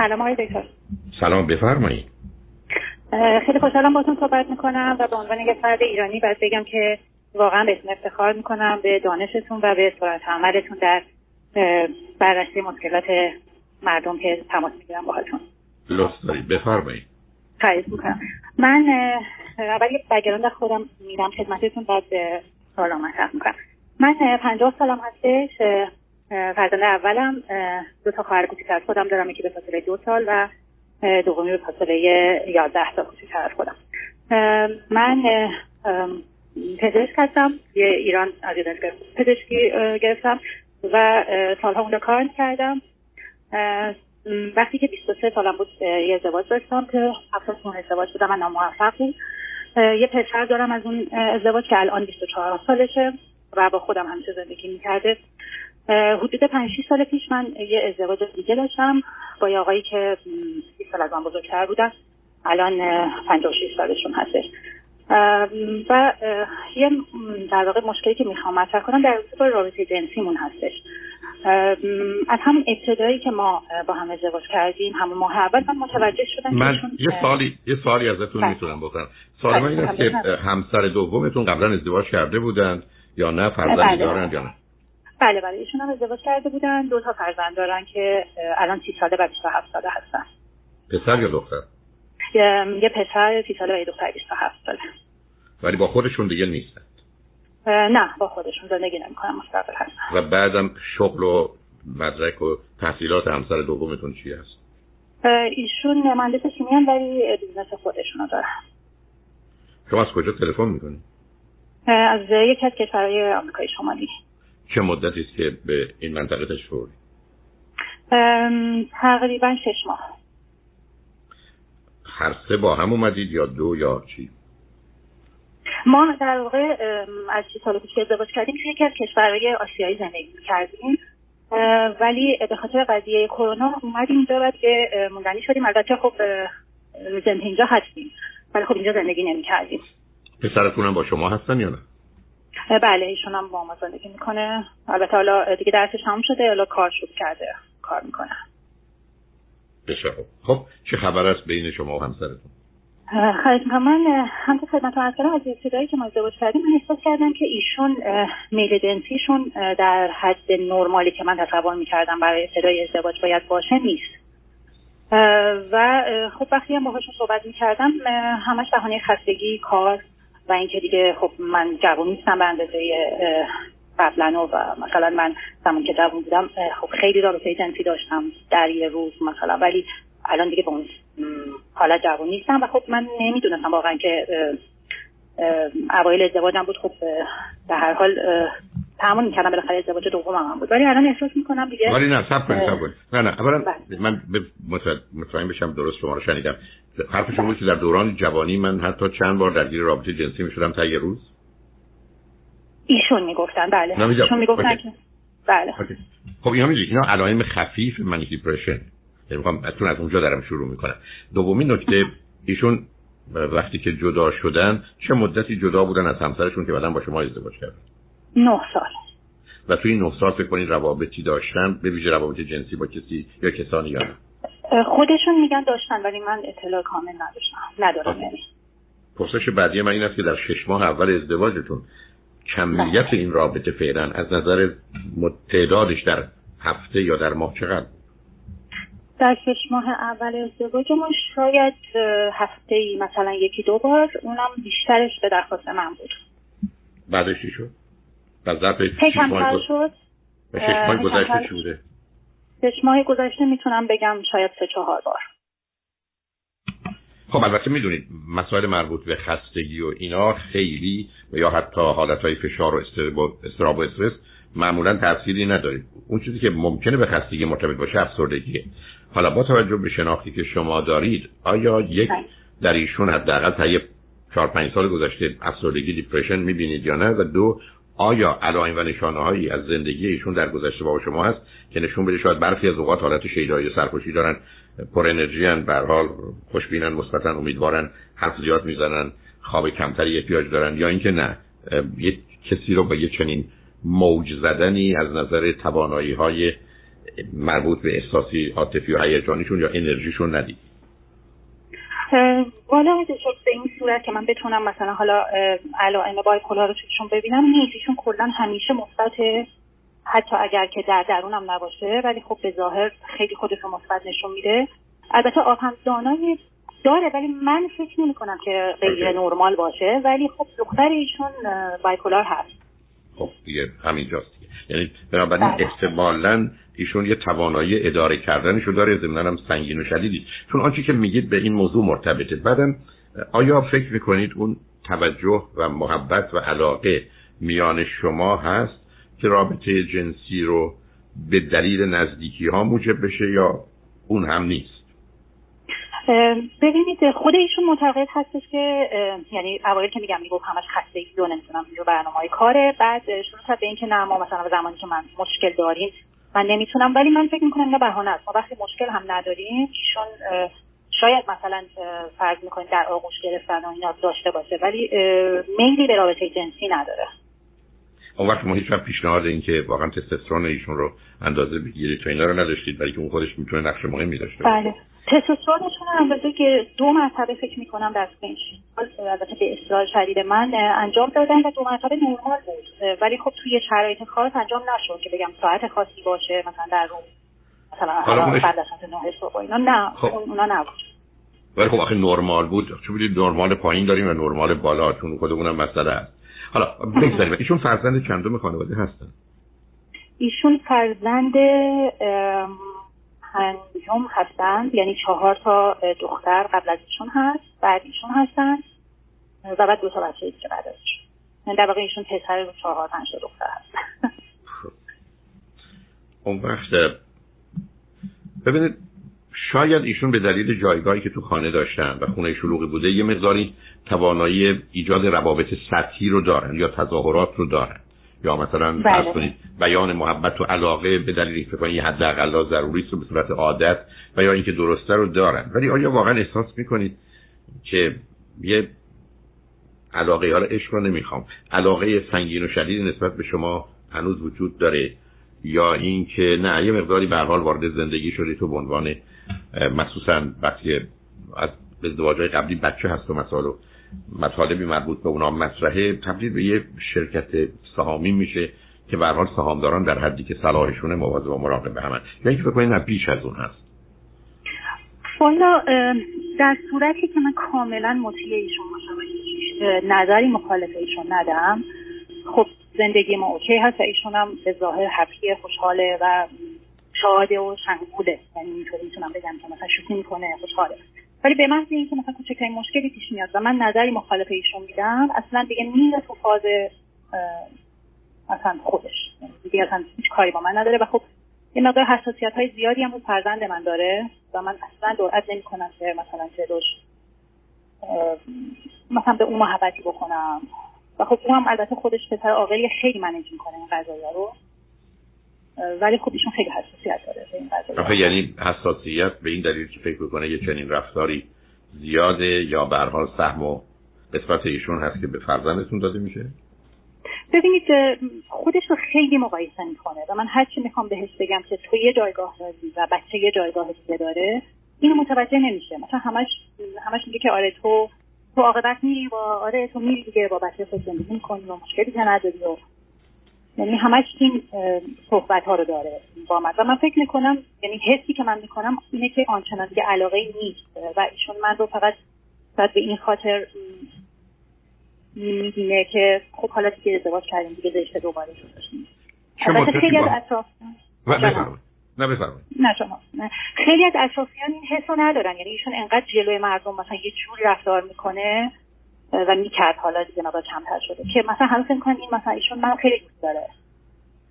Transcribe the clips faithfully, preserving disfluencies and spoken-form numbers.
سلام آقای دکتر. سلام، بفرمایید. خیلی خوشحالم باهاتون صحبت میکنم و به عنوان یک فرد ایرانی باید بگم که واقعا بهتون افتخار میکنم، به دانشتون و به سرعت عملتون در بررسی مشکلات مردم که تماس میگیرم باهاتون. لطف دارید، بفرمایید. خواهش میکنم. من اول یه بک‌گراند خودم میدم خدمتتون، بعد سوالام مطرح میکنم. من پنجاه سالم هستش، فرزند اولم، دو تا خواهر کوچیک‌تر از خودم دارم، یکی به فاصله دو سال و دومی به فاصله یازده سال کوچیک‌تر از خودم. من پزشک هستم، یه ایران از دانشگاه پزشکی گرفتم و سالها اونجا کار کردم. وقتی که بیست و سه سالم بود یه ازدواج داشتم که افسون ازدواج شدم و ناموفق بود. یه پسر دارم از اون ازدواج که الان بیست و چهار سالشه و با خودم همیشه زندگی می‌کرده. حدود پنج شش سال پیش من یه ازدواج دیگه داشتم با یه آقایی که بیست سال از من بزرگتر بودن، الان پنجاه و شش سالشون هستش. و یه در واقع مشکلی که میخوام مطرح کنم در رابطه با رابطه جنسیمون هستش. از همون ابتدایی که ما با هم ازدواج کردیم، همون ماه اول من متوجه شدم من که یه سالی یه سالی ازتون میتونم بکنم. سوال من این است که همسر دومتون قبلا ازدواج کرده بودند یا نه، فرزندی دارند یا نه؟ بله بله، ایشون هم ازدواج کرده بودن، دو تا فرزند دارن که الان سی ساله و بیست و هفت ساله هستن. پسر یا دختر؟ یه پسر سی ساله و یه دختر بیست و هفت ساله. ولی با خودشون دیگه نیستن؟ نه، با خودشون زندگی نمی‌کنن، مستقل هستن. و بعدم شغل و مدرک و تحصیلات همسر دومتون چی هست؟ ایشون مهندس شیمیان ولی بیزنس خودشون رو دارن. شما از کجا تلفن می‌کنید؟ از یکی از کشورهای آمریکای شمالی. چه مدتی است که به این منطقه تشریف؟ تقریبا شش ماه. هر سه با هم اومدید یا دو یا چی؟ ما در واقع از شش سال پیش ازدواج کردیم که یکی از کشورهای آسیایی زندگی کردیم، ولی به خاطر قضیه کرونا اومدیم اینجا و که موندنی شدیم. البته خب زنده اینجا هستیم ولی خب اینجا زندگی نمی‌کردیم. پسرتون هم با شما هستن یا نه؟ بله، ایشون هم با ما زندگی میکنه. البته حالا دیگه درسش تموم شده، حالا کار شروع کرده، کار میکنه. بسیار خب، چه خبر است بین شما و همسرتون؟ خیلی ممنون. من هم که خدمتتون عرض کردم، از ابتدایی که ما ازدواج کردیم من احساس کردم که ایشون میل جنسیشون در حد نرمالی که من تصور میکردم برای ابتدای ازدواج باید باشه نیست. و خب وقتی هم باهاشون صحبت میکردم همش بهانه خستگی، کار و اینکه دیگه خب من جوون نیستم به اندازه قبلا، و مثلا من زمان که جوون بودم خب خیلی رابطه جنسی داشتم در یه روز مثلا، ولی الان دیگه به اون حالت جوون نیستم. و خب من نمیدونستم واقعا که اوایل ازدواجم بود، خب به هر حال تمام می‌کردم، بالاخره ازدواج دومم هم بود، ولی الان احساس می‌کنم دیگه. ولی نه، صبر کنید، صبر کنید. نه نه اولا من مطمئن بشم درست شما رو شنیدم. حرف شما بود که در دوران جوانی من حتی چند بار درگیر رابطه جنسی می‌شدم تا یه روز. ایشون میگفتن بله. ایشون میگفتن که بله. خب اینا میگن اینا علائم خفیف من دیپرشن. میگم اتون از اونجا دارم شروع می‌کنم. دومین نکته، ایشون وقتی که جدا شدن چه مدتی جدا بودن از همسرشون که بعداً با شما ازدواج کردن؟ نه سال. و توی این نه سال فکر کنید روابطی داشتن، به ویژه روابط جنسی با کسی یا کسانی یا نه؟ خودشون میگن داشتن ولی من اطلاع کامل نداشتم، ندارم. یعنی پرسش بعدی من این است که در شش ماه اول ازدواجتون کمیت این رابطه فعلا از نظر تعدادش در هفته یا در ماه چقدر؟ در شش ماه اول ازدواجمون شاید هفته‌ای مثلا یکی دو بار، اونم بیشترش به درخواست من بود. بعدش چی شد؟ کمتر شد. شش ماه گذشته چی بوده؟ شش ماه گذشته میتونم بگم شاید سه چهار بار. خب البته میدونید مسائل مربوط به خستگی و اینا خیلی و یا حتی حالتهای فشار و استراب و استرس معمولا تأثیری نداره. اون چیزی که ممکنه به خستگی مرتبط باشه افسردگیه. حالا با توجه به شناختی که شما دارید، آیا یک در ایشون حداقل تا یه چهار پنج سال گذشته افسردگی دیپرشن میبینید یا نه؟ و دو، آیا علائم و نشانه‌هایی از زندگی ایشون در گذشته با شما هست که نشون بده شاید برخی از اوقات حالت شیدایی و سرخوشی دارن، پر انرژی ان، به هر حال خوشبینن، مثبتن، امیدوارن، حرف زیاد میزنن، خواب کمتری احتیاج دارن، یا اینکه نه یک کسی رو با یه چنین موج زدنی از نظر توانایی‌های مربوط به احساسی عاطفی و هیجانیشون یا انرژیشون ندید؟ والا ازشون به این صورت که من بتونم مثلا حالا علائم بایپولار رو چشون ببینم نیست. ایشون کلا همیشه مثبته، حتی اگر که در درونم نباشه ولی خب به ظاهر خیلی خودش رو مثبت نشون میده. البته آب هم دانایی داره ولی من فکر نمی‌کنم که غیر نرمال باشه، ولی خب دختر ایشون بایپولار هست. خب دیگه همینجاست دیگه، یعنی بنابراین احتمالاً ایشون یه توانایی اداره کردنشو داره، ضمناً هم سنگین و شدیدی، چون آنچه که میگید به این موضوع مرتبطه. بعدم آیا فکر میکنید اون توجه و محبت و علاقه میان شما هست که رابطه جنسی رو به دلیل نزدیکی ها موجب بشه یا اون هم نیست؟ ببینید خود ایشون معتقد هستش که یعنی اوایل که میگم میگفت همش خستگی و نمیدونم اینو برنامه‌های کاره، بعد شروع کرد به اینکه نه ما مثلا زمانی که من مشکل داریم من نمیتونم، ولی من فکر میکنم اینا بهانه است. ما وقتی مشکل هم نداریم ایشون شاید مثلا فرض میکنیم در آغوش گرفتن و اینا داشته باشه ولی میلی به رابطه جنسی نداره. اون وقت ما هیچ وقت پیشنهاد این که واقعا تستوسترون ایشون رو اندازه بگیرید تا اینا رو نداشتید، بلکه اون خودش میتونه نقش مهمی داشته باشه. بله تستوسترونشون اندازه که دو مرتبه فکر میکنم در پنج سال البته به اصرار شدید من انجام دادن و دو مرتبه نرمال بود، ولی خب توی شرایط خاص انجام نشد که بگم ساعت خاصی باشه مثلا در روز مثلا بعد از نه صبح اینا، نه خب. اونا نبود ولی خب آخه نرمال بود. چون ببینید نرمال پایین داریم و نرمال بالا، چون خود اونم مسئله است. حالا بگذاریم. ایشون فرزند چندم خانواده هستن؟ ایشون فرزند پنجم هستن، یعنی چهار تا دختر قبل از ایشون هست، بعد ایشون هستن و بعد دو تا بچه دیگه بعد از ایشون، یعنی در واقع ایشون پسر چهار پنج تا دختر هستن. اون وقت ببینید شاید ایشون به دلیل جایگاهی که تو خانه داشتن و خونه شلوغی بوده یه مقداری توانایی ایجاد روابط سطحی رو دارن یا تظاهرات رو دارن، یا مثلا فرض کنید بیان محبت و علاقه به دلیل فکر یه حد اقلا ضروری است به صورت عادت و یا اینکه درسته رو دارن. ولی آیا واقعا احساس میکنید که یه علاقه ها رو عشق رو نمیخوام علاقه سنگین و شدید نسبت به شما هنوز وجود داره، یا اینکه نه یه مقداری به هر حال وارد زندگی شدی تو به عنوان مخصوصا وقتی از ازدواج‌های قبلی بچه هست و مسائل مطالبی مربوط به اونا مطرحه تبدیل به یه شرکت سهامی میشه که به هر حال سهامداران در حدی که صلاحشونه مواظب و مراقب به همن، یا اینکه فکر کنید نه بیش از اون هست؟ والا در صورتی که من کاملا مطیع ایشون باشم نظری مخالف ایشون ندم خب زندگی ما اوکی هست و ایشون هم به ظاهر هپیه، خوشحاله و شاده و شنگوله، یعنی اینطوری میتونم بگم که مثلا شوخی میکنه، خوشحاله. ولی به محض اینکه مثلا کوچکترین مشکلی پیش میاد و من نظری مخالف ایشون میدم اصلا دیگه میره تو فاز اصلا خودش، دیگه اصلا هیچ کاری با من نداره و خب یه مقدار حساسیت های زیادی هم اون فرزند من داره و من اصلا جرئت نمیکنم که مثلا چهروش مثلا به اون محبتی بکنم و خب اون هم البته خودش پسر عاقلی خیلی منیج میکنه این قضایا رو، ولی خب ایشون خیلی حساسیت داره به این قضایا. یعنی حساسیت به این دلیل که فکر میکنه یه چنین رفتاری زیاده یا به هر حال سهم و نسبت ایشون هست که به فرزندتون داده میشه؟ ببینید خودش رو خیلی مقایسه میکنه و من هر چی میخوام بهش بگم که تو یه جایگاه داری و بچه یه جایگاه دیگه داره اینو متوجه نمیشه. مثلا همش همش میگه که آره تو تو عاقبت میری و آره تو میری دیگه با بچه خود زندگی میکنی و مشکلی که نداری و یعنی همش این صحبت ها رو داره با من و من فکر میکنم یعنی حسی که من میکنم اینه که آنچنان دیگه علاقه نیست و ایشون من رو فقط فقط به این خاطر میبینه که خب حالا دیگه ازدواج کردیم دیگه زشته دوباره جفتش نیست. البته خیلی از اطراف نه بفرمایید. نه شما. نه. خیلی از اطرافیان این حسو ندارن، یعنی ایشون انقدر جلوی مردم مثلا یه جوری رفتار میکنه و میکرد حالا دیگه نباید کمتر شده که مثلا هنوز میگن این مثلا ایشون من خیلی دوست داره،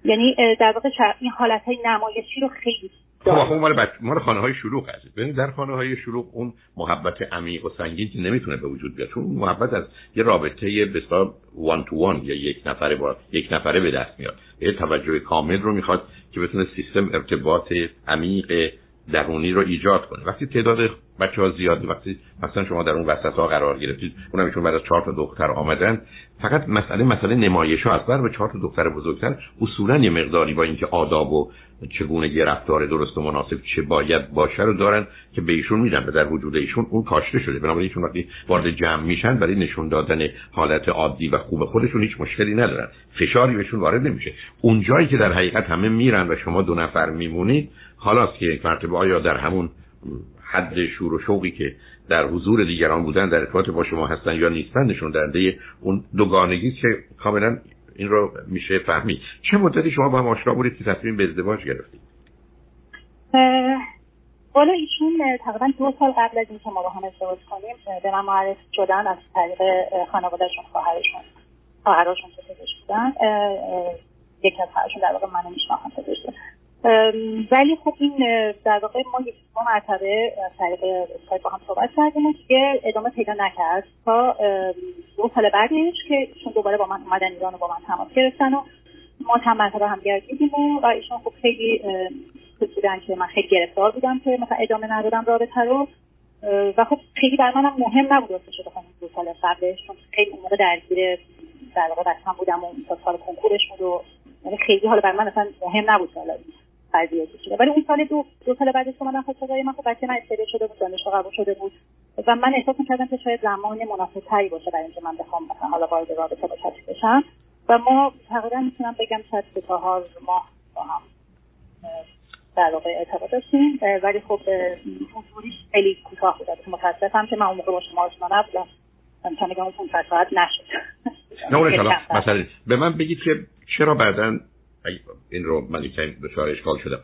یعنی در واقع این حالتهای نمایشی رو خیلی داره. خب مال بچه مال خانه های شلوغ هست. ببین در خانه های شلوغ اون محبت عمیق و سنگین که نمیتونه به وجود بیاد، چون محبت از یه رابطه به اصطلاح وان تو وان یا یک نفره با یک نفره به دست میاد. یه توجه کامل رو میخواد که بتونه سیستم ارتباط عمیق درونی رو ایجاد کنه. وقتی تعداد بچه‌ها زیاده، وقتی مثلا شما در اون وسط‌ها قرار گرفتید، اونم چون بعد از چهار تا دختر آمدن، فقط مسئله مسئله نمایش‌ها است. برای چهار تا دختر بزرگتر اصولاً یه مقداری با اینکه آداب و چگونه یه رفتار درست و مناسب چه باید باشه رو دارن که به ایشون میدن، به در وجود ایشون اون کاشته شده. بنابراین ایشون وقتی وارد جمع میشن برای نشون دادن حالت عادی و خوب خودشون هیچ مشکلی ندارن، فشاری بهشون وارد نمیشه. اون جایی که در حقیقت همه میرن و شما دو نفر میمونید، خلاص که یک مرتبه آیا در همون حد شور و شوقی که در حضور دیگران بودن در ارتباط با شما هستن یا نیستن نشون دهنده اون دوگانگی که کاملا این رو میشه فهمید. چه مدتی شما با هم آشنا بودید که تصمیم به ازدواج گرفتید؟ حالا ایشون تقریبا دو سال قبل از این که ما با هم ازدواج کنیم به من معرفی شدن از طریق خانوادهشون، خواهرشون خواهرشون که پزشک بودن، یکی از خواهرشون در واقع منو میشناختن پزشک بودن. ولی خب این در واقع ما یک دو مرتبه طریق اسکایپ با هم صحبت کردیم و دیگه ادامه پیدا نکرد تا دو سال بعدش که ایشون دوباره با من اومدن ایران و با من تماس گرفتن و ما هم مرتبه هم دیدیم و ایشون خب خیلی بودن که من خیلی گرفتار بودم که مثلا ادامه ندادم رابطه رو و خب خیلی برای منم مهم نبود واسه شده خانم دو سال قبلش، چون خیلی اون موقع درگیر در واقع بچه‌ام بودم و سال کنکورش بود و یعنی خیلی حالا برای من اصلا مهم نبود حالا قضیه چیه. ولی اون سال دو دو سال بعدش که من خواستگاری من خب بچه من استفاده شده بود، دانشگاه قبول شده بود و من احساس می‌کردم که شاید زمان مناسب‌تری باشه برای اینکه من بخوام مثلا حالا وارد رابطه با کسی بشم و ما تقریبا میتونم بگم شاید سه چهار ماه با هم در واقع ارتباط داشتیم، ولی خب حضوریش خیلی کوتاه بود. متاسفم که من اون موقع با شما آشنا نبودم، امکان میگم اون چند ساعت نشد. نه اونشالا مثلا به من بگید که چرا بعدن این رو من یکم دچار اشکال شدم.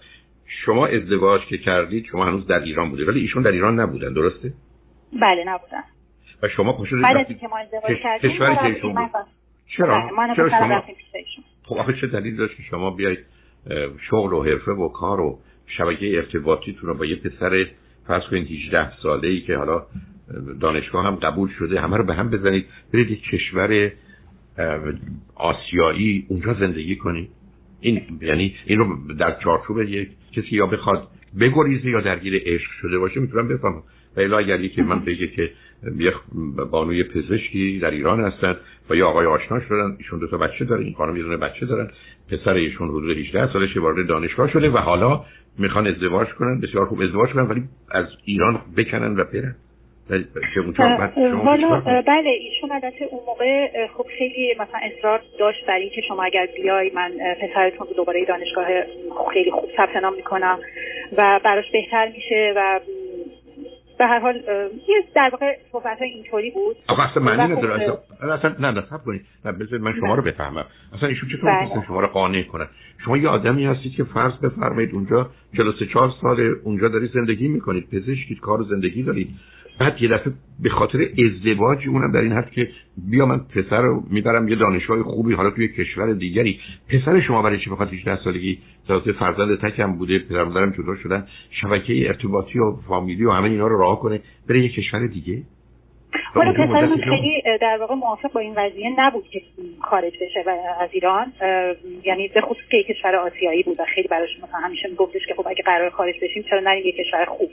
شما ازدواج که کردید شما هنوز در ایران بودید ولی ایشون در ایران نبودن، درسته؟ بله نبودن. و شما پاشو رفتید که ما ازدواج کردیم کشوری که ایشون بود. چرا؟ چرا شما خب آخه چه دلیل داشت که شما بیاید شغل و حرفه و کار و شبکه ارتباطیتون رو با یه پسر فرض کنید هجده ساله‌ای که حالا دانشگاه هم قبول شده همه رو به هم بزنید برید یک کشور آسیایی اونجا زندگی کنید؟ این یعنی این رو در چارچوب یک کسی یا بخواد بگریزه یا درگیر عشق شده باشه میتونم بفهمم. ولی اگر یکی من بگه که یه بانوی پزشکی در ایران هستن و یا آقای آشنا شدن، ایشون دو تا بچه داره، این خانم یه دونه بچه دارن، پسر ایشون حدود هجده سالشه، وارد دانشگاه شده و حالا میخوان ازدواج کنن، بسیار خوب ازدواج کنن ولی از ایران بکنن و برن. بله بله ایشون البته اون موقع خب خیلی مثلا اصرار داشت برای اینکه شما اگر بیای من پسرتون رو دوباره دانشگاه خیلی خوب ثبت نام میکنم و براش بهتر میشه و به هر حال یه در واقع صحبت اینطوری بود. آخه اصلا معنی نداره خب... اصلا نه نه صبر کنید بذارید من شما رو بفهمم. اصلا ایشون چطور میتونن شما رو قانع کنن؟ شما یه آدمی هستید که فرض بفرمایید اونجا سه چهار سال اونجا داری زندگی میکنید، پزشکی، کار و زندگی دارید، بعد یه دفعه به خاطر ازدواج اونم در این حد که بیا من پسر رو میبرم یه دانشگاه خوبی حالا توی کشور دیگری. پسر شما برای چی بخاطر هجده سالگی ذات فرزند تکم بوده، پدر مادرم جدا شدن، شبکه ارتباطی و فامیلی و همه اینا رو رها کنه بره یه کشور دیگه؟ ولی پسر من خیلی در واقع موافق با این قضیه نبود که خارج بشه از ایران، یعنی به خصوص که یک کشور آسیایی بود و خیلی براش مثلا همیشه میگفتش که خب اگه قرار خارج بشیم چرا نریم یک کشور خوب.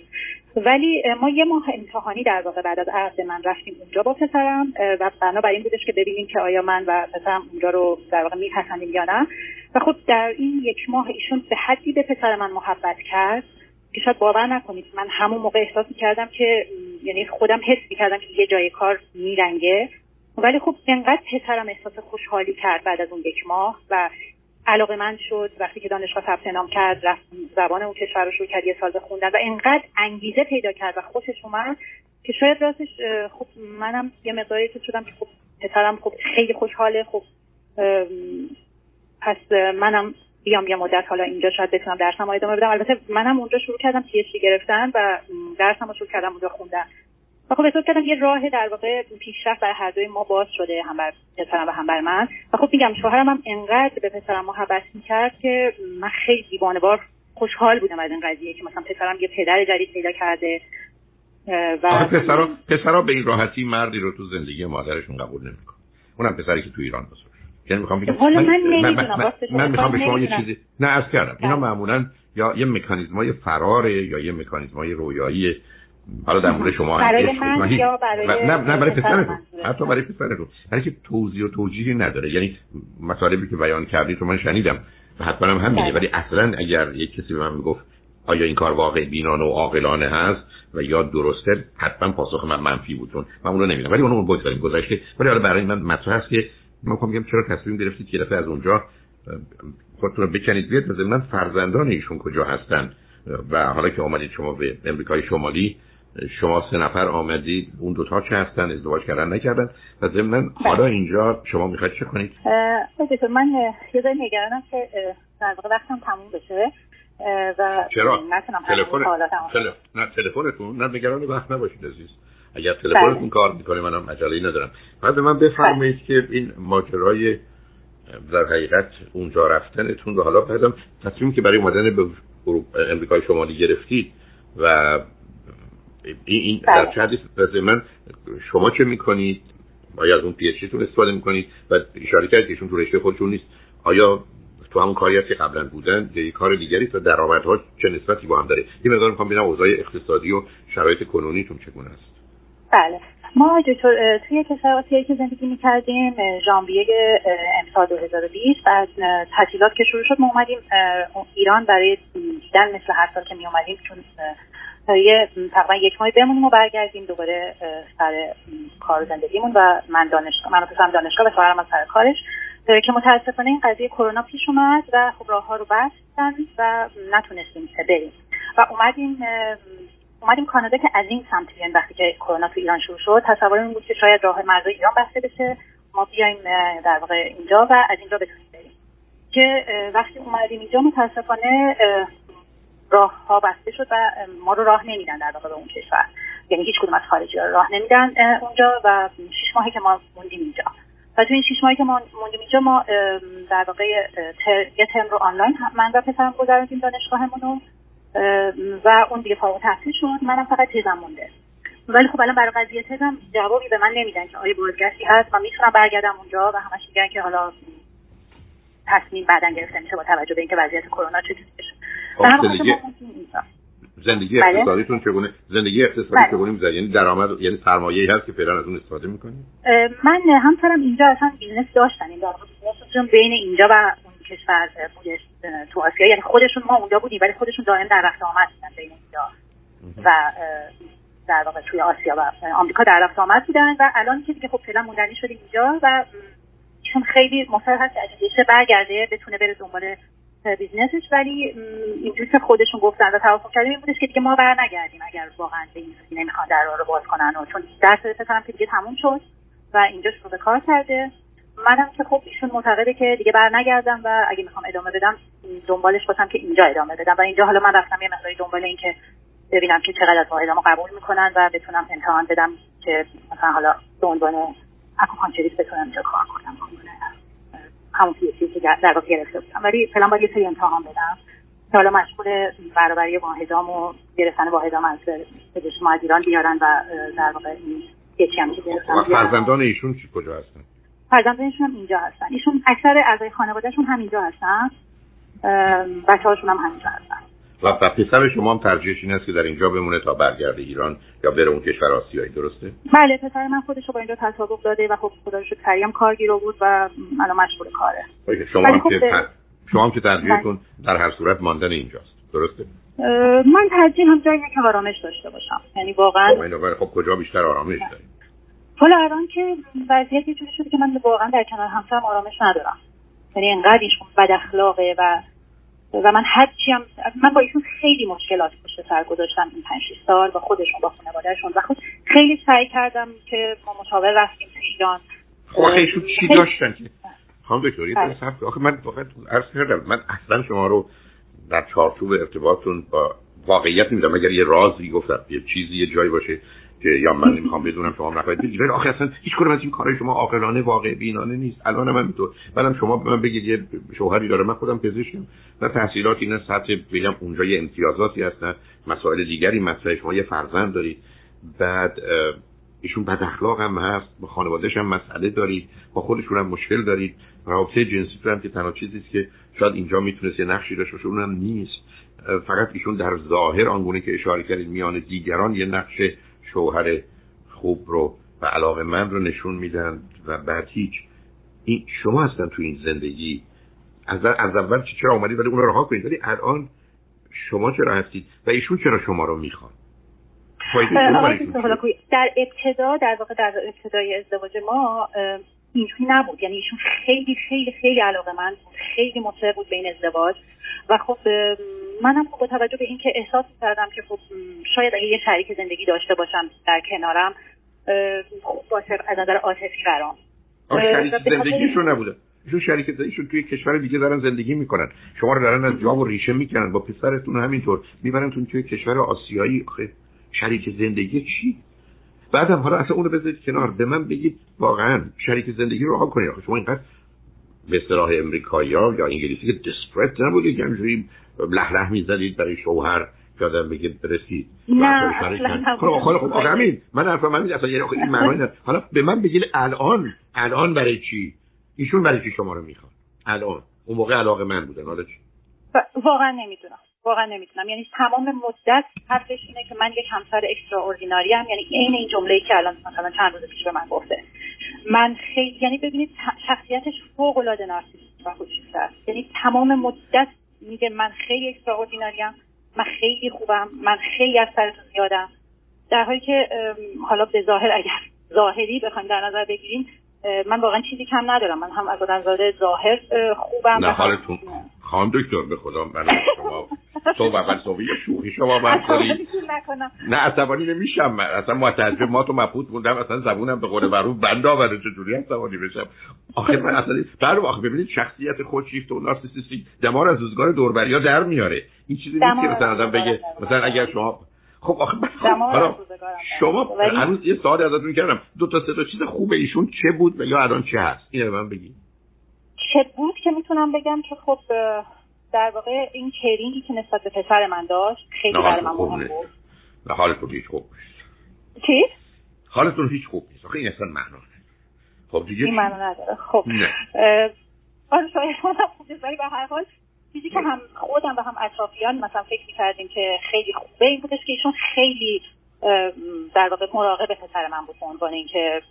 ولی ما یه ماه امتحانی در واقع بعد از عقد من رفتیم اونجا با پسرم و بنابراین این بودش که ببینیم که آیا من و پسرم اونجا رو در واقع میپسندیم یا نه. و خب در این یک ماه ایشون به حدی به پسر من محبت کرد که شاید باور نکنید من همون موقع احساس می‌کردم که یعنی خودم حس می‌کردم که یه جای کار می‌لنگه، ولی خب انقدر پسرم احساس خوشحالی کرد بعد از اون یک ماه و علاقه من شد. وقتی که دانشگاه ثبت نام کرد رفت زبان اون کشور رو شروع کرد یه سال بخوندن و انقدر انگیزه پیدا کرد و خوشش اومد که شاید راستش خب منم یه مقداری تو شدم که خب پسرم خب خیلی خوشحاله، خب پس منم بیام یه مدت حالا اینجا شاید بتونم درسم رو ادامه بدم. البته منم اونجا شروع کردم پی‌اچ‌دی گرفتن و درسم رو شروع کردم اونجا خوندن و خب احساس کردم یه راه در واقع پیشرفت برای هر دوی ما باز شده، هم بر پسرم و هم بر من. و خب میگم شوهرم هم انقدر به پسرم محبت میکرد که من خیلی دیوانه‌وار خوشحال بودم از این قضیه که مثلا پسرم یه پدر جدید پیدا کرده و پسرا پسرا به این راحتی مردی رو تو زندگی مادرشون قبول نمی‌کنه، اونم پسری که تو ایران بزرگ. یعنی میخوام بگم من, من, من, من میخوام به شما یه چیزی نه عرض کردم اینا معمولا یا یه مکانیزمای فراره یا یه مکانیزمای رویاییه. حالا در مورد شما برای من یا برای نه نه برای پسرتون، حتی برای پسرتون، برای که توضیح و توجیهی نداره. یعنی مطالبی که بیان کردید رو من شنیدم و حتما هم همینه، ولی اصلا اگر یک کسی به من میگفت آیا این کار واقع بینانه و عاقلانه هست و یا درسته، حتما پاسخ من منفی بود، چون من اون رو نمیدونم. ولی اونم بگذاریم گذشته. ولی حالا برای من مطرح هست که من میگم میگم چرا تصمیم گرفتید که دفعه از اونجا خودتون رو بکنید بیاد و ضمن فرزندان ایشون کجا هستن؟ و حالا که اومدید شما به امریکای شمالی، شما سه نفر آمدید، اون دوتا چه هستن؟ ازدواج کردن نکردن؟ و ضمن حالا اینجا شما میخواید چه کنید؟ آقا من یه ذره نگرانم که در واقع وقتم تموم بشه و نتونم تلفن تلفن نه تلفنتون نه نگران وقت نباشید عزیز. اگر تلفنتون کار میکنه منم عجله‌ای ندارم. بعد به من بفرمایید که این ماجرای در حقیقت اونجا رفتنتون رو، حالا بعدم تصمیمی که برای اومدن به امریکای شمالی گرفتید و این در چه حدی من شما چه میکنید؟ آیا از اون پی اچ دیتون استفاده میکنید؟ و اشاره کردید ایشون تو رشته خودشون نیست، آیا تو همون کاری که قبلا بودن یا یک کار دیگری؟ تا درآمدها چه نسبتی با هم داره؟ این مقدار میخوام ببینم اوضاع اقتصادی و شرایط کنونیتون چگونه است. بله ما دکتر توی کشاورزی که زندگی میکردیم ژانویه امسال دو هزار و بیست بعد تعطیلات که شروع شد ما اومدیم ایران برای دیدن، مثل هر سال که می اومدیم چون یه تقریبا یک ماه بمونیم و برگردیم دوباره سر کار زندگیمون. و من دانشگاه من پسرم دانشگاه و خواهرم از سر کارش، که متاسفانه این قضیه کرونا پیش اومد و خب راه‌ها رو بستن و نتونستیم بریم و اومدیم اومدیم کانادا که از این سمت بیان. وقتی که کرونا تو ایران شروع شد تصور این بود که شاید راه مرزهای ایران بسته بشه، ما بیایم در واقع اینجا و از اینجا بتونیم بریم، که وقتی اومدیم اینجا متاسفانه راه ها بسته شد و ما رو راه نمیدن در واقع به اون کشور، یعنی هیچ کدوم از خارجی‌ها راه نمیدن اونجا. و شش ماهه که ما موندیم اینجا و تو این شش ماهی که ما موندیم اینجا ما در واقع تر... یه ترم رو آنلاین من و پسرم گذروندیم دانشگاهمونو و اون دیگه فارغ التحصیل شد، منم فقط تزم مونده. ولی خب الان برای قضیه تزم جوابی به من نمیدن که آیا بازگشتی هست، من میتونم برگردم اونجا و همش میگن که حالا تصمیم بعداً گرفته میشه با توجه به اینکه وضعیت کرونا چطوری بشه. زندگی زندگی اقتصادیتون چگونه؟ زندگی اقتصادی چگونه می‌ذارید؟ یعنی درآمد، یعنی سرمایه‌ای هست که فعلا از اون استفاده می‌کنید؟ من همسرم اینجا اصلا بیزنس داشتن، این دارو بیزنسشون بین اینجا و اون کشور بودش تو آسیا، یعنی خودشون ما اونجا بودیم ولی خودشون دائم در رفت آمد بودن بین اینجا و در واقع توی آسیا و آمریکا در رفت آمد بودن. و الان که دیگه خب فعلا موندنی شدیم اینجا و چون خیلی مصر هست اجازه برگرده بتونه بره دنبال بیزنسش، ولی اینجوری که خودشون گفتن و توافق کردیم این بودش که دیگه ما بر نگردیم اگر واقعا به این سینه میخوان در رو باز کنن، و چون درس پسرم که دیگه تموم شد و اینجا شروع به کار کرده، منم که خب ایشون معتقده که دیگه بر نگردم و اگه میخوام ادامه بدم دنبالش باشم که اینجا ادامه بدم. و اینجا حالا من رفتم یه مقداری دنبال این که ببینم که چقدر از ادامه قبول میکنن و بتونم امتحان بدم که مثلا حالا به عنوان اکانتریس بتونم اینجا کار کنم، همون چیزی که در واقع گرفته بودم. ولی فعلا باید یه سری امتحان بدم که حالا مشغول برابری واحدام و گرفتن واحدام از پزشک ما از ایران بیارن و در واقع این یکی هم که گرفتم. فرزندان ایشون چی کجا هستن؟ فرزندان ایشون هم اینجا هستن، ایشون اکثر اعضای خانوادهشون هم اینجا هستن، بچه‌هاشون هم همینجا هستن. و پسر شما هم ترجیحش این است که در اینجا بمونه تا برگرده ایران یا بره اون کشور آسیایی، درسته؟ بله پسر من خودش رو با اینجا تطابق داده و خب خدا رو شکر سریعم کارگیر بود و الان مشغول کاره. شما هم, خب که تر... شما هم که ترجیحتون در هر صورت ماندن اینجاست، درسته؟ من ترجیحم جاییه که آرامش داشته باشم، یعنی واقعا خب, خب کجا بیشتر آرامش دارید؟ حالا الان که وضعیت یه جوری شده که من واقعا در کنار همسرم آرامش ندارم، یعنی انقدر ایشون بد اخلاقه و و من هرچی هم من با ایشون خیلی مشکلات پشت سر گذاشتم این پنج شش سال و خودشون با خانواده‌شون و خود خیلی سعی کردم که ما مشاور رفتیم تو ایران. خب ایشون چی داشتن که خانم دکتر این صاحب؟ آخه من واقعا عرض کردم من اصلا شما رو در چارچوب ارتباطتون با واقعیت نمیدونم، اگر یه رازی گفتم یه چیزی یه جایی باشه که یا من نمیخوام بدونم شما نخواهید بگید، ولی آخه اصلا هیچ کدوم از این کارهای شما عاقلانه واقع بینانه نیست. الان من اینطور منم شما به من بگید یه شوهری داره، من خودم پزشکم و تحصیلاتی نه سطح بگم اونجا یه امتیازاتی هست نه مسائل دیگری مطرح، شما یه فرزند دارید، بعد ایشون بد اخلاق هم هست، با خانواده‌ش هم مسئله دارید، با خودشون هم مشکل دارید، رابطه جنسی تو هم که تنها چیزی است که شاید اینجا میتونه یه نقشی داشته باشه، اونم نیست. فقط ایشون در ظاهر آنگونه که اشاره کردید میان دیگران یه نقش شوهر خوب رو و علاقه‌مند رو نشون میدن و بعد هیچ این شما هستن تو این زندگی از از اول چرا اومدید ولی اون رو رها کنید، ولی الان شما چرا هستید و ایشون چرا شما رو میخوان؟ در ابتدا در واقع در ابتدای ازدواج ما اینجوری نبود، یعنی ایشون خیلی خیلی خیلی علاقه‌مند بود، خیلی مصر بود به این ازدواج و خب منم با توجه به اینکه احساس کردم که خب شاید اگه یه شریک زندگی داشته باشم در کنارم خوب باشه از نظر عاطفی برام. شریک زندگیشون نبوده، ایشون شریک زندگیشون توی کشور دیگه دارن زندگی میکنن، شما رو دارن از جا و ریشه میکنن، با پسرتون همینطور میبرنتون توی کشور آسیایی. شریک زندگی چی؟ بعدم حالا اصلا اون رو بذارید کنار، به من بگید واقعا شریک زندگی رو رها کنید. آخه شما اینقدر به اصطلاح امریکایی‌ها یا انگلیسی که دیسپرت نبودید که همینجوری لح لح می‌زدید برای شوهر که آدم بگه برسید. نه خب خب آقا همین من حرفم همین اصلا یعنی این معنی نداره. حالا به من بگید الان الان برای چی؟ ایشون برای چی شما رو میخوان؟ الان اون موقع علاقه من بودن حالا چی؟ واقعا نمیدونم. واقعا نمیتونم، یعنی تمام مدت حرفش اینه که من یک همسر اکستراوردیناری ام، یعنی عین این جمله‌ای که الان مثلا چند روز پیش به من گفته. من خیلی یعنی ببینید شخصیتش فوق العاده نارسیسیست و خودشیفته است، یعنی تمام مدت میگه من خیلی اکستراوردیناری ام، من خیلی خوبم، من خیلی از سرتون زیادم، در حالی که حالا به ظاهر اگر ظاهری بخوایم در نظر بگیریم من واقعا چیزی کم ندارم، من هم از نظر ظاهر خوبم. نه حالتون خانم دکتر به خدا من شما تو واقعا سوی شوخی شما بردارید نه عصبانی نمیشم، اصلا متعجب ما تو مبهوت بودم، اصلا زبونم به قول معروف بند آورده چجوری عصبانی بشم آخه من اصلا برو آخه ببینید شخصیت خودشیفت و نارسیسیستی دمار از روزگار دوربریا در میاره، این چیزی نیست که مثلا آدم بگه مثلا اگر شما خب آخه حالا شما هنوز یه سوال ازتون کردم دو تا سه تا چیز خوب ایشون چه بود یا الان چه هست اینو به من بگید. چه بود که میتونم بگم که خب در واقع این کرینگی که نسبت به پسر من داشت خیلی برام مهم بود. نه حالتون هیچ خوب نیست. چی؟ حالتون هیچ خوب نیست. آخه این اصلا معنا نداره. خب دیگه این معنا نداره. خب. آره شاید خودم ولی به هر حال چیزی که هم خودم و هم اطرافیان مثلا فکر می‌کردیم که خیلی خوبه این بودش که ایشون خیلی در واقع مراقب پسر من بود به عنوان اینکه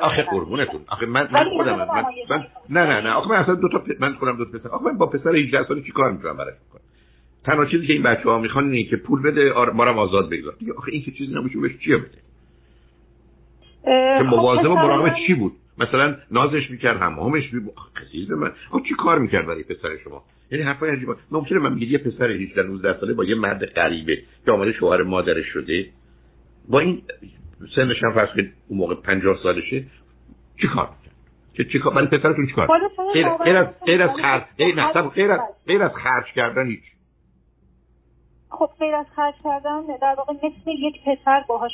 آخه قربونتون آخه من من خودم من, من, من نه نه نه آخه من اصلا دو تا پ... من خودم دو تا پسر آخه من با پسر هجده ساله چیکار می‌کنم برای می‌کنم تنها چیزی که این بچه‌ها می‌خوان اینه که پول بده آر... ما رو آزاد بگذار دیگه، آخه این که چیزی نمیشه بهش چی بده که مواظب و مراقب چی بود مثلا نازش میکرد همهمش بود قضیه من آخه چی کار میکرد برای پسر شما یعنی حرفای عجیبه ممکنه من بگید یه پسر هجده نوزده ساله با یه مرد غریبه که آماده شوهر مادرش شده با این سنش هم فرض کنید اون موقع پنجاه سالشه چیکار می‌کنه چه چیکار برای پسرتون چیکار غیر غیر از غیر از خرج غیر از غیر از خرج کردن هیچ خب غیر از خرج کردن در واقع مثل یک پسر باهاش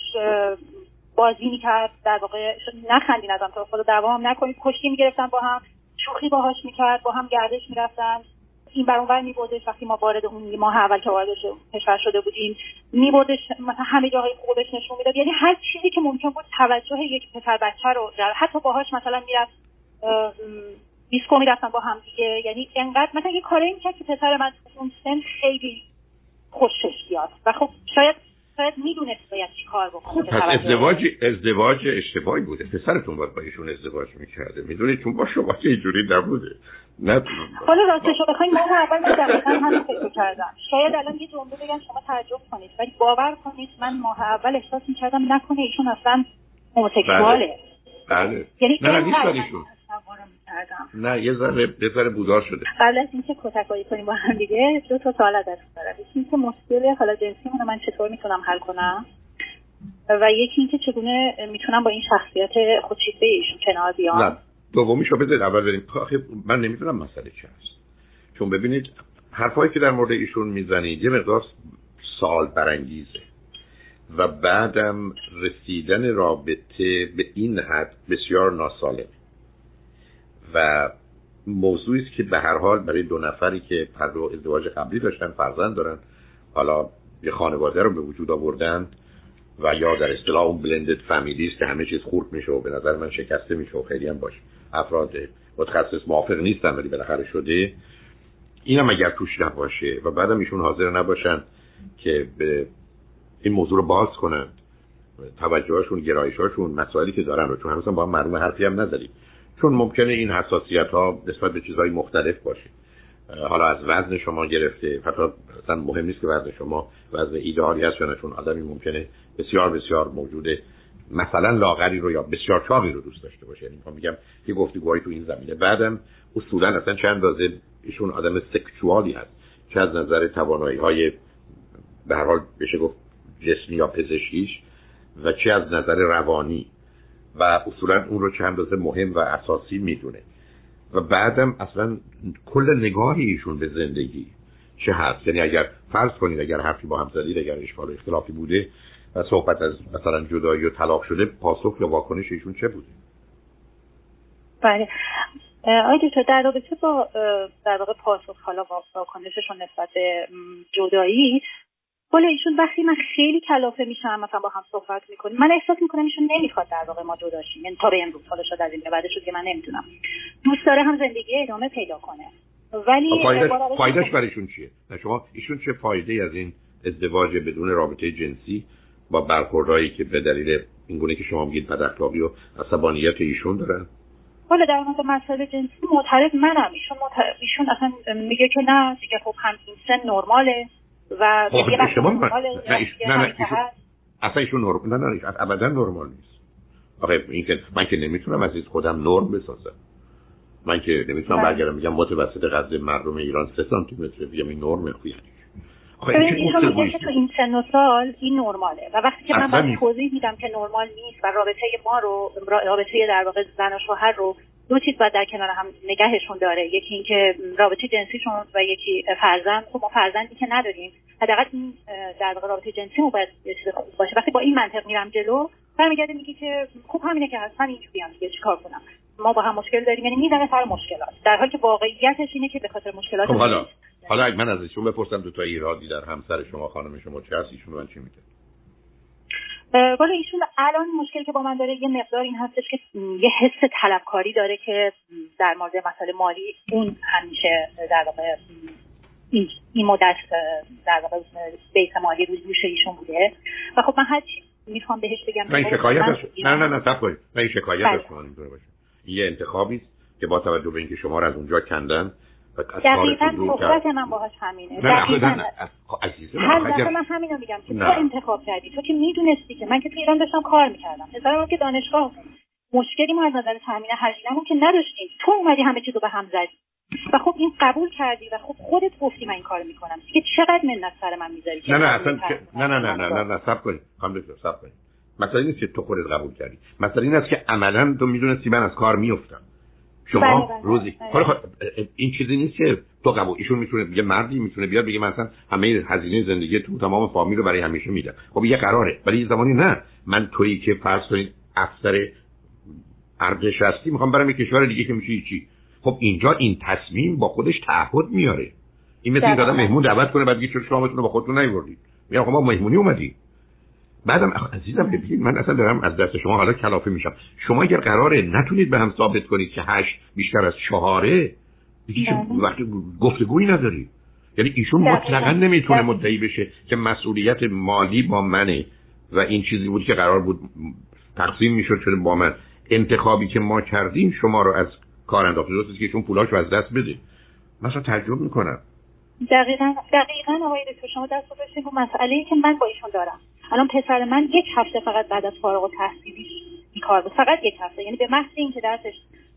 بازی می‌کرد در واقع نخندین ازم تو خدا دوام نکنید کشتی می‌گرفتن با هم شوخی باهاش می‌کرد با هم گردش می‌رفتن این بر اون ور می‌بردش وقتی ما وارد اون ماه اول که وارد کشور شده بودیم می‌بردش مثلا همه جاهای خوبش نشون میداد یعنی هر چیزی که ممکن بود توجه یک پسر بچه رو در حتی باهاش مثلا میرفت بیسکو می‌رفتن با هم دیگه یعنی انقدر مثلا یه کاری می‌کرد که پسر من اون سن خیلی خوشش بیاد و خب شاید شاید می‌دونست باید چیکار بکنه. خب ازدواج ازدواج اشتباهی بوده، پسرتون باید با ایشون ازدواج می‌کرده می‌دونید چون با شما که اینجوری نبوده نه حالا راستش رو بخواید من اول دقیقاً همین فکر کردم شاید الان یه جمله بگم شما تعجب کنید ولی باور کنید من ماه اول احساس می‌کردم نکنه ایشون اصلا هموسکسواله. بله یعنی نه نیستشون نه یه ذره به ذره بودار شده. قبل از اینکه کتک‌کاری کنیم با هم دیگه دو تا سوال ازتون دارم، یکی اینکه مشکل حالا جنسی منو من چطور میتونم حل کنم و یکی اینکه چگونه میتونم با این شخصیت خودشیفته ایشون کنار بیام. نه دومیشو بذارید اول بریم. آخه من نمیدونم مسئله چی هست چون ببینید حرفایی که در مورد ایشون میزنید یه مقدار سوال برانگیزه و بعدم رسیدن رابطه به این حد بسیار ناسالم و موضوعی است که به هر حال برای دو نفری که پرو ازدواج قبلی داشتن فرزند دارن حالا یه خانواده رو به وجود آوردن و یا در اصطلاح اون بلندد فامیلی است که همه چیز خورد میشه و به نظر من شکسته میشه و خیلی هم باشه افراد متخصص موافق نیستن ولی بالاخره شده. اینم اگر توش نباشه و بعدم ایشون حاضر نباشن که به این موضوع رو باز کنن، توجهاشون، گرایشاشون، مسائلی که دارن رو، چون هنوز با هم معلومه حرفی هم نزدیم، چون ممکنه این حساسیت‌ها نسبت به چیزهای مختلف باشه، حالا از وزن شما گرفته، حتی اصلا مهم نیست که وزن شما وزن ایدئالی هست یا نه، چون آدمی ممکنه بسیار بسیار موجوده مثلا لاغری رو یا بسیار چاقی رو دوست داشته باشه. یعنی من میگم یه گفتگوهایی تو این زمینه. بعدم اصولا اصلا چند اندازه ایشون آدم سکشوالی هست، چه از نظر توانایی‌های به هر حال بشه گفت جسمی یا پزشکیش و چه از نظر روانی، و اصولا اون رو چه اندازه مهم و اساسی میدونه. و بعدم اصلا کل نگاهی ایشون به زندگی چه هست، یعنی اگر فرض کنید اگر حرفی با هم زدید، اگر اشکال و اختلافی بوده و صحبت از مثلا جدایی و طلاق شده، پاسخ یا واکنش ایشون چه بوده؟ بله آیدی تو در رابطه با در واقع پاسخ حالا واکنششون نسبت به جدایی، ولی ایشون وقتی من خیلی کلافه میشم مثلا با هم صحبت میکنیم، من احساس میکنم ایشون نمیخواد در واقع ما جدا شیم، یعنی تا به امروز، حالا شاید از این به بعدش دیگه من نمیدونم، دوست داره هم زندگی ادامه پیدا کنه. ولی فایدهش فایدهش برایشون چیه؟ شما ایشون چه فایده‌ای از این ازدواج بدون رابطه جنسی با برخوردایی که به دلیل اینگونه که شما میگید بداخلاقی و عصبانیت ایشون دارن؟ حالا در مورد مسائل جنسی معترض منم، ایشون معترض، ایشون اصلا میگه که نه دیگه خب هم این سن نرماله و دیگه شما من نه نه اصلا ایشون نرم نه نه ابدا نرمال نیست. آخه این که من که نمیتونم از خودم نرم بسازم، من که نمیتونم برگردم میگم متوسط قد مردم ایران سه سانتی متر بگم این نرمه. خویش آخه ایشون میگه که تو این سن و سال این نرماله، و وقتی که من بهش توضیح میدم که نرمال نیست و رابطه ما رو، رابطه در واقع زن و شوهر رو دو چیز باید در کنار هم نگهشون داره، یکی اینکه رابطه جنسیشون و یکی فرزند. خب ما فرزندی که نداریم، حداقل این در واقع رابطه جنسی مو باید یه چیز خوب باشه. وقتی با این منطق میرم جلو، برمیگرده میگه که خب همینه که هستن، اینجوریام دیگه چیکار کنم، ما با هم مشکل داریم، یعنی میذاره سر مشکلات، در حالی که واقعیتش اینه که به خاطر مشکلات. خب حالا حالا من از ایشون بپرسم دو تا ایرادی در همسر شما، خانم شما چه هست، ایشون من چی میگه؟ ولی ایشون الان مشکلی که با من داره یه مقدار این هستش که یه حس طلبکاری داره که در مورد مسائل مالی اون همیشه در واقع این مدت در واقع بیت مالی روی دوش ایشون بوده و خب من هرچی میخوام بهش بگم نه این شکایتش نه نه نه صبر کنید نه این شکایتش شما نمیتونه باشه. این یه انتخابی است که با توجه به اینکه شما رو از اونجا کندن دقیقاً صحبت من باهاش همینه. دقیقاً عزیزم من همینو میگم که تو انتخاب کردی، تو که میدونستی که من که تو ایران داشتم کار میکردم، هزارم که دانشگاه مشکلی ما از نظر تامین هزینه‌مون که نداشتیم، تو اومدی همه چیزو به هم زدی و خب این قبول کردی و خب خودت گفتی من این کارو میکنم، دیگه چقدر منت سر من میذاری؟ نه نه اصلا نه نه نه نه نه صبر کن خانم دکتر، صبر کن. مثلا اینه که تو خودت قبول کردی، مثلا این است که عملاً تو میدونستی من از کار میافتم. شما روزی این چیزی نیست که تو قبول، ایشون میتونه یه مردی میتونه بیاد بگه من مثلا همه هزینه زندگی تو تمام فامیل رو برای همیشه میدم. خب یه قراره، ولی یه زمانی نه، من تویی که فرض کنید افسر ارتش هستی میخوام برم یه کشور دیگه که میشه چی. خب اینجا این تصمیم با خودش تعهد میاره. این مثل آدم مهمون دعوت کنه بعد میگه شامتون رو با خودتون نیوردید، میگم خب ما مهمونی اومدی. بعدم عزیزم ببینید من اصلا دارم از دست شما حالا کلافه میشم. شما اگر قراره نتونید به هم ثابت کنید که هشت بیشتر از چهاره، دیگه وقتی گفتگویی نداری. یعنی ایشون مطلقا نمیتونه مدعی بشه که مسئولیت مالی با منه و این چیزی بود که قرار بود تقسیم میشد شده با من. انتخابی که ما کردیم شما رو از کار انداختید، درسته که ایشون پولاشو از دست بده. مثلا تعجب میکنم. دقیقاً دقیقاً آقای دکتر شما دست گذاشتید رو مسئله‌ای که من با ایشون دارم. الان پسر من یک هفته فقط بعد از فارغ التحصیلیش بیکار بود، فقط یک هفته، یعنی به محض اینکه درسش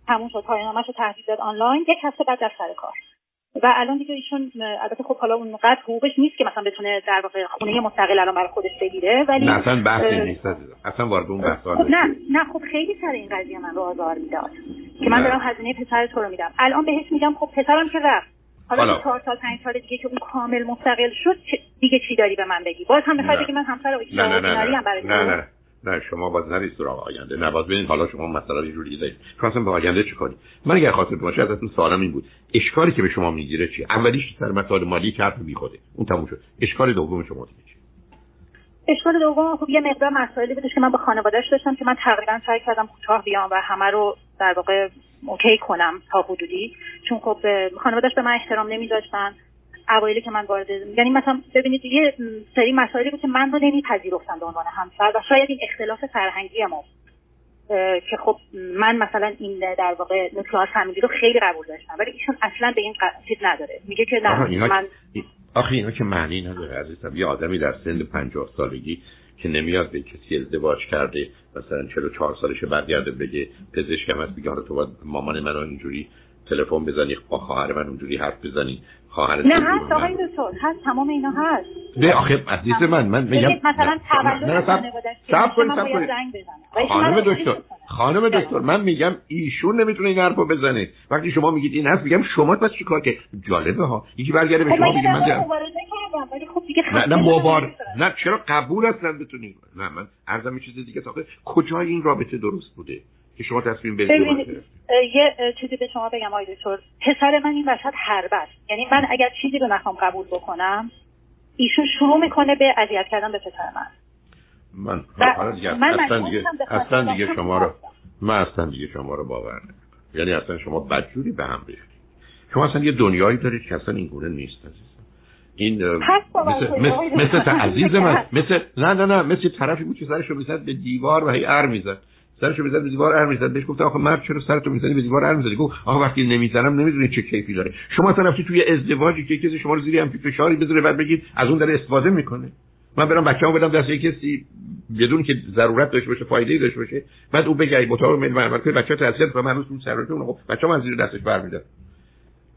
تموم شد پایان‌نامه‌ش رو تحویل داد آنلاین، یک هفته بعد از سر کار. و الان دیگه ایشون البته خب حالا اونقدر حقوقش نیست که مثلا بتونه در واقع خونه مستقل الان برای خودش بگیره، ولی نه اصلا بحثی نیست، اصلا وارد اون بحث نشید. نه نه خب خیلی سر این قضیه من رو آزار میداد که من دارم هزینه پسر تو رو میدم. الان بهش میگم خب پسرم که رفت، حالا چهار سال پنج سال دیگه که اون کامل مستقل شد دیگه چی داری به من بگی؟ باز هم میخوای بگی من همسر و ایشوناری هم برای نه نه نه شما باز نرید سراغ آینده، نه باز ببینید حالا شما مسئله یه جوری دیگه خاصن به آینده چیکار. من اگر خاطر باشه ازتون سوالم این بود، اشکاری که به شما میگیره چی؟ اولیش سر مسائل مالی که حرف بیخوده اون تموم شد. اشکال دوم شما چیه؟ اشکال دوم خب یه مقدار مسائلی بودش که من با خانواده‌اش داشتم که من تقریبا سعی کردم کوتاه بیام و همه رو در واقع اوکی کنم تا حدودی، چون خب خانواده‌اش به من احترام نمی‌ذاشتن اوایلی که من وارد، یعنی مثلا ببینید یه سری مسائلی بود که من رو نمی‌پذیرفتن به عنوان همسر و شاید این اختلاف فرهنگی ما که خب من مثلا این در واقع نوکلئار فامیلی رو خیلی قبول داشتم ولی ایشون اصلا به این چیز نداره، میگه که نه من آخه اینا که معنی نداره عزیزم. یه آدمی در سن پنجاه سالگی که نمیاد به کسی ازدواج کرده مثلا چهل و چهار سالشه برگرده بگه پزشکم هست بگه آره تو باید مامان من اینجوری تلفن بزنی با خواهر من اونجوری حرف بزنی خواهر نه هست آقای دکتر هست تمام اینا هست. نه آخه عزیز من من میگم مثلا تولد صاحب کنید خانم دکتر خانم دکتر من میگم ایشون نمیتونه این حرفو بزنه. وقتی شما میگید این هست میگم شما بس چیکار که جالبه ها یکی برگرده به شما بگه من مبارزه کردم ولی خب دیگه نه مبارزه نه چرا قبول اصلا بتونید نه من ارزم چیز دیگه تا کجا این رابطه درست بوده که شما تصمیم بگیرید. یه چیزی به شما بگم آقای دکتر، پسر من این وسط حرب است، یعنی من اگر چیزی رو نخوام قبول بکنم ایشون شروع میکنه به اذیت کردن به پسر من. من حالا دیگه اصلا دیگه اصلا دیگه شما رو من اصلا دیگه شما رو باور نمیکنم، یعنی اصلا شما بدجوری به هم ریختید. شما اصلا یه دنیایی دارید که اصلا این گونه نیست عزیز. این مثل مثل مثل عزیز من مثل نه نه نه مثل طرفی بود که سرش رو می‌زد به دیوار و هی ار می‌زد سرشو بزن به دیوار ارم می‌زد. بهش گفتم آخه مرد چرا سرتو می‌زنی به دیوار ارم می‌زنی؟ گفت آخه وقتی نمی‌زنم نمی‌دونی چه کیفی داره. شما تا رفتی توی ازدواجی که کسی شما رو زیر هم فشاری بذاره بعد بگید از اون داره استفاده میکنه. من برام بچه‌مو بدم دست یه کسی بدون که ضرورت داشته باشه فایده‌ای داشته باشه بعد اون بگه متأخر من من که بچه‌ت اذیت کنم هنوز اون سرتو اون گفت بچه‌م از زیر دستش برمیاد.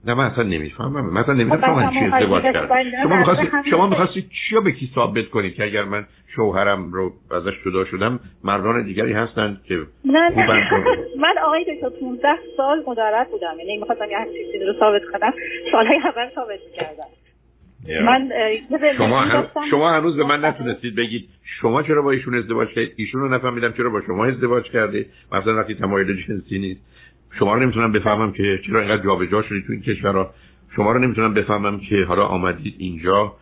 نه من اصلا نمی‌فهمم. مثلا نمی‌فهمم من چی ازدواج کردم. شما می‌خواستید شما می‌خواستید چیا به کی ثابت کنید که اگر من شوهرم رو ازش جدا شدم مردان دیگری هستن که نه نه من آقای دکتر پانزده سال مدارت بودم، یعنی می‌خواستم یه همچین چیزی رو ثابت کنم. سال‌های اول ثابت کردم من شما هنوز شما هنوز به من نتونستید بگید شما چرا با ایشون ازدواج کردید. ایشون رو نفهمیدم چرا با شما ازدواج کرده. مثلا وقتی تمایل جنسی نیست شما رو نمیتونم بفهمم که چرا اینقدر جابجا شدید تو این کشورا. شما رو نمیتونم بفهمم که حالا آمدید اینجا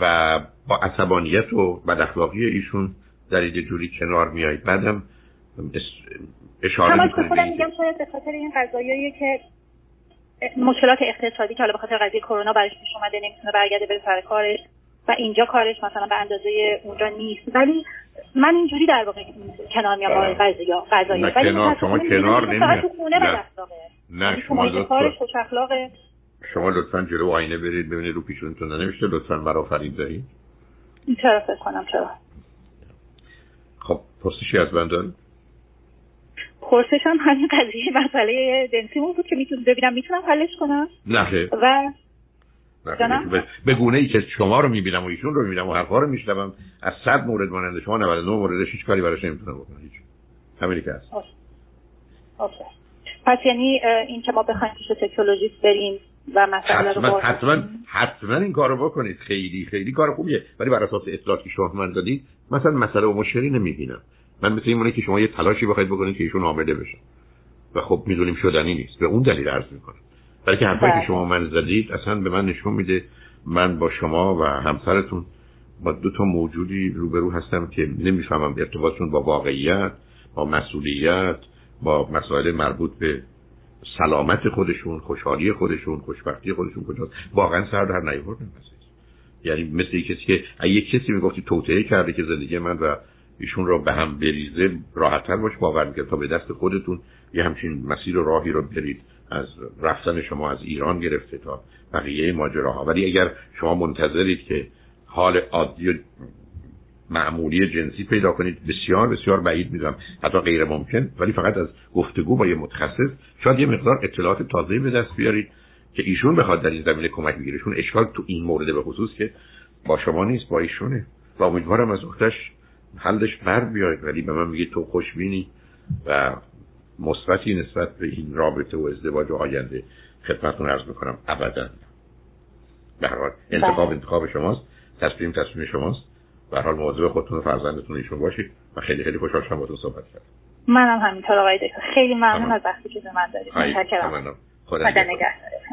و با عصبانیت و بداخلاقی ایشون در یه جوری کنار میایید. بعدم اشاره میکنید خودم میگم شاید به خاطر این قضاییه که مشکلات اقتصادی که حالا به خاطر قضیه کرونا برش پیش اومده نمیتونه برگرده به سر کارش و اینجا کارش مثلا به اندازه اونجا نیست. ولی من اینجوری در واقع کنار میام با قضیه قضایی ولی شما کنار نمیاد. نه. نه شما لطفا خوش اخلاقه. شما لطفا جلو آینه برید ببینید رو پیشونتون نوشته لطفا برا فرید دارید. این طرف فکر کنم چرا. خب پرسشی از من دارید؟ پرسشم همین قضیه مسئله جنسیمون بود که میتونم ببینم میتونم حلش کنم. نه خیلی. و به گونه ای که شما رو میبینم و ایشون رو میبینم و حرفا رو میشنوم از صد مورد مانند شما نود و نه موردش هیچ کاری براش نمیتونم بکنم. هیچ همینی که هست. اوکی پس یعنی این که ما بخوایم پیش سکسولوژیست بریم و مسئله رو حتما حتما این کارو بکنید. خیلی خیلی کار خوبیه ولی بر اساس اطلاعاتی که شما من دادید مثلا مسئله و مشکلی نمیبینم من. مثل اینونه که شما یه تلاشی بخواید بکنید که ایشون حامله بشه و خب میدونیم شدنی نیست. به اون دلیل عرض میکنم برای که حرفایی که شما من زدید اصلا به من نشون میده من با شما و همسرتون با دو تا موجودی روبرو هستم که نمیفهمم ارتباطشون با واقعیت با مسئولیت با مسائل مربوط به سلامت خودشون خوشحالی خودشون خوشبختی خودشون کجاست واقعا سر در نیاوردن. یعنی مثل کسی که اگه کسی میگفتی توطئه کرده که زندگی من و ایشون رو به هم بریزه راحت‌تر باش باور می‌کنم تا به دست خودتون یه همچین مسیر و راهی رو برید از رفتن شما از ایران گرفته تا بقیه ماجراها. ولی اگر شما منتظرید که حال عادی و معمولی جنسی پیدا کنید بسیار بسیار بعید می‌دونم حتی غیر ممکن. ولی فقط از گفتگو با یه متخصص شاید یه مقدار اطلاعات تازه‌ای به دست بیارید که ایشون بخواد در این زمینه کمک بگیره. چون اشکال تو این مورد به خصوص که با شما نیست با ایشونه و امیدوارم از اختش حلش بر بیاید. ولی به من میگه تو خوشبینی و مثبتی نسبت به این رابطه و ازدواج و آینده خدمتتون عرض میکنم ابدا. به هر حال انتخاب انتخاب شماست تصمیم تصمیم شماست. به هر حال مواظب خودتون و فرزندتون ایشون باشید. من خیلی خیلی خوشحال شدم باهاتون صحبت کردم. منم همینطور آقای دکتر خیلی ممنون از وقتی که به من دادید. متشکرم. خدا نگهدارتون.